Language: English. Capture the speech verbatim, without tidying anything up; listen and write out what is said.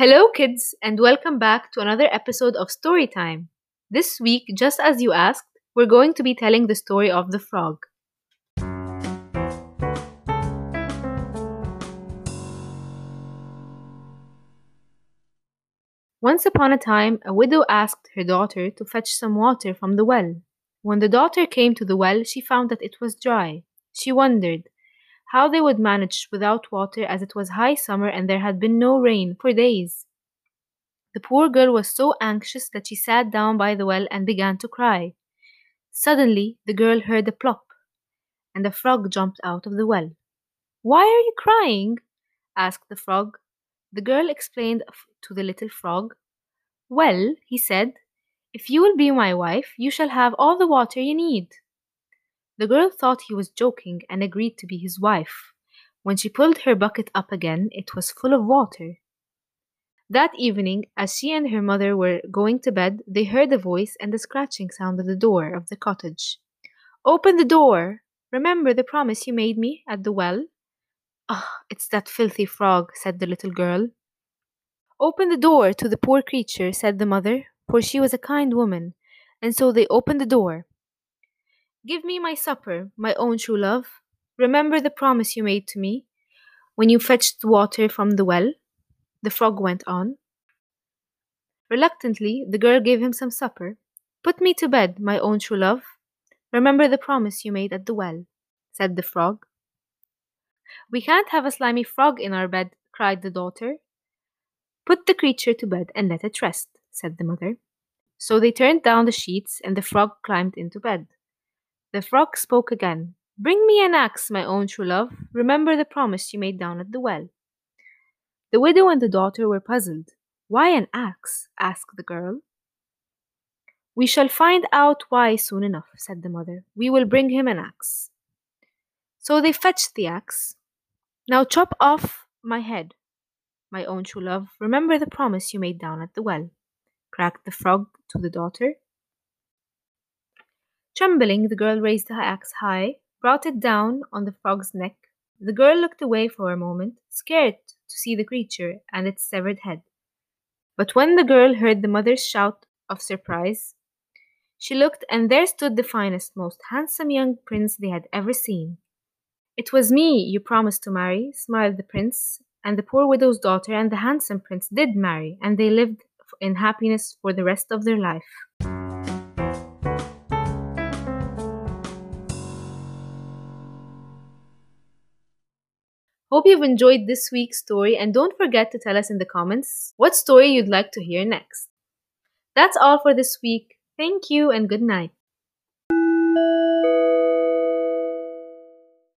Hello, kids, and welcome back to another episode of Storytime. This week, just as you asked, we're going to be telling the story of the frog. Once upon a time, a widow asked her daughter to fetch some water from the well. When the daughter came to the well, she found that it was dry. She wondered how they would manage without water, as it was high summer and there had been no rain for days. The poor girl was so anxious that she sat down by the well and began to cry. Suddenly, the girl heard a plop, and a frog jumped out of the well. "Why are you crying?" asked the frog. The girl explained to the little frog. "Well," he said, "if you will be my wife, you shall have all the water you need." The girl thought he was joking and agreed to be his wife. When she pulled her bucket up again, it was full of water. That evening, as she and her mother were going to bed, they heard a voice and the scratching sound at the door of the cottage. "Open the door! Remember the promise you made me at the well?" "Ah, oh, it's that filthy frog," said the little girl. "Open the door to the poor creature," said the mother, for she was a kind woman, and so they opened the door. "Give me my supper, my own true love. Remember the promise you made to me when you fetched water from the well," the frog went on. Reluctantly, the girl gave him some supper. "Put me to bed, my own true love. Remember the promise you made at the well," said the frog. "We can't have a slimy frog in our bed," cried the daughter. "Put the creature to bed and let it rest," said the mother. So they turned down the sheets and the frog climbed into bed. The frog spoke again. "Bring me an axe, my own true love. Remember the promise you made down at the well." The widow and the daughter were puzzled. "Why an axe?" asked the girl. "We shall find out why soon enough," said the mother. "We will bring him an axe." So they fetched the axe. "Now chop off my head, my own true love. Remember the promise you made down at the well," cracked the frog to the daughter. Trembling, the girl raised her axe high, brought it down on the frog's neck. The girl looked away for a moment, scared to see the creature and its severed head. But when the girl heard the mother's shout of surprise, she looked, and there stood the finest, most handsome young prince they had ever seen. "It was me you promised to marry," smiled the prince, and the poor widow's daughter and the handsome prince did marry, and they lived in happiness for the rest of their life. Hope you've enjoyed this week's story, and don't forget to tell us in the comments what story you'd like to hear next. That's all for this week. Thank you and good night.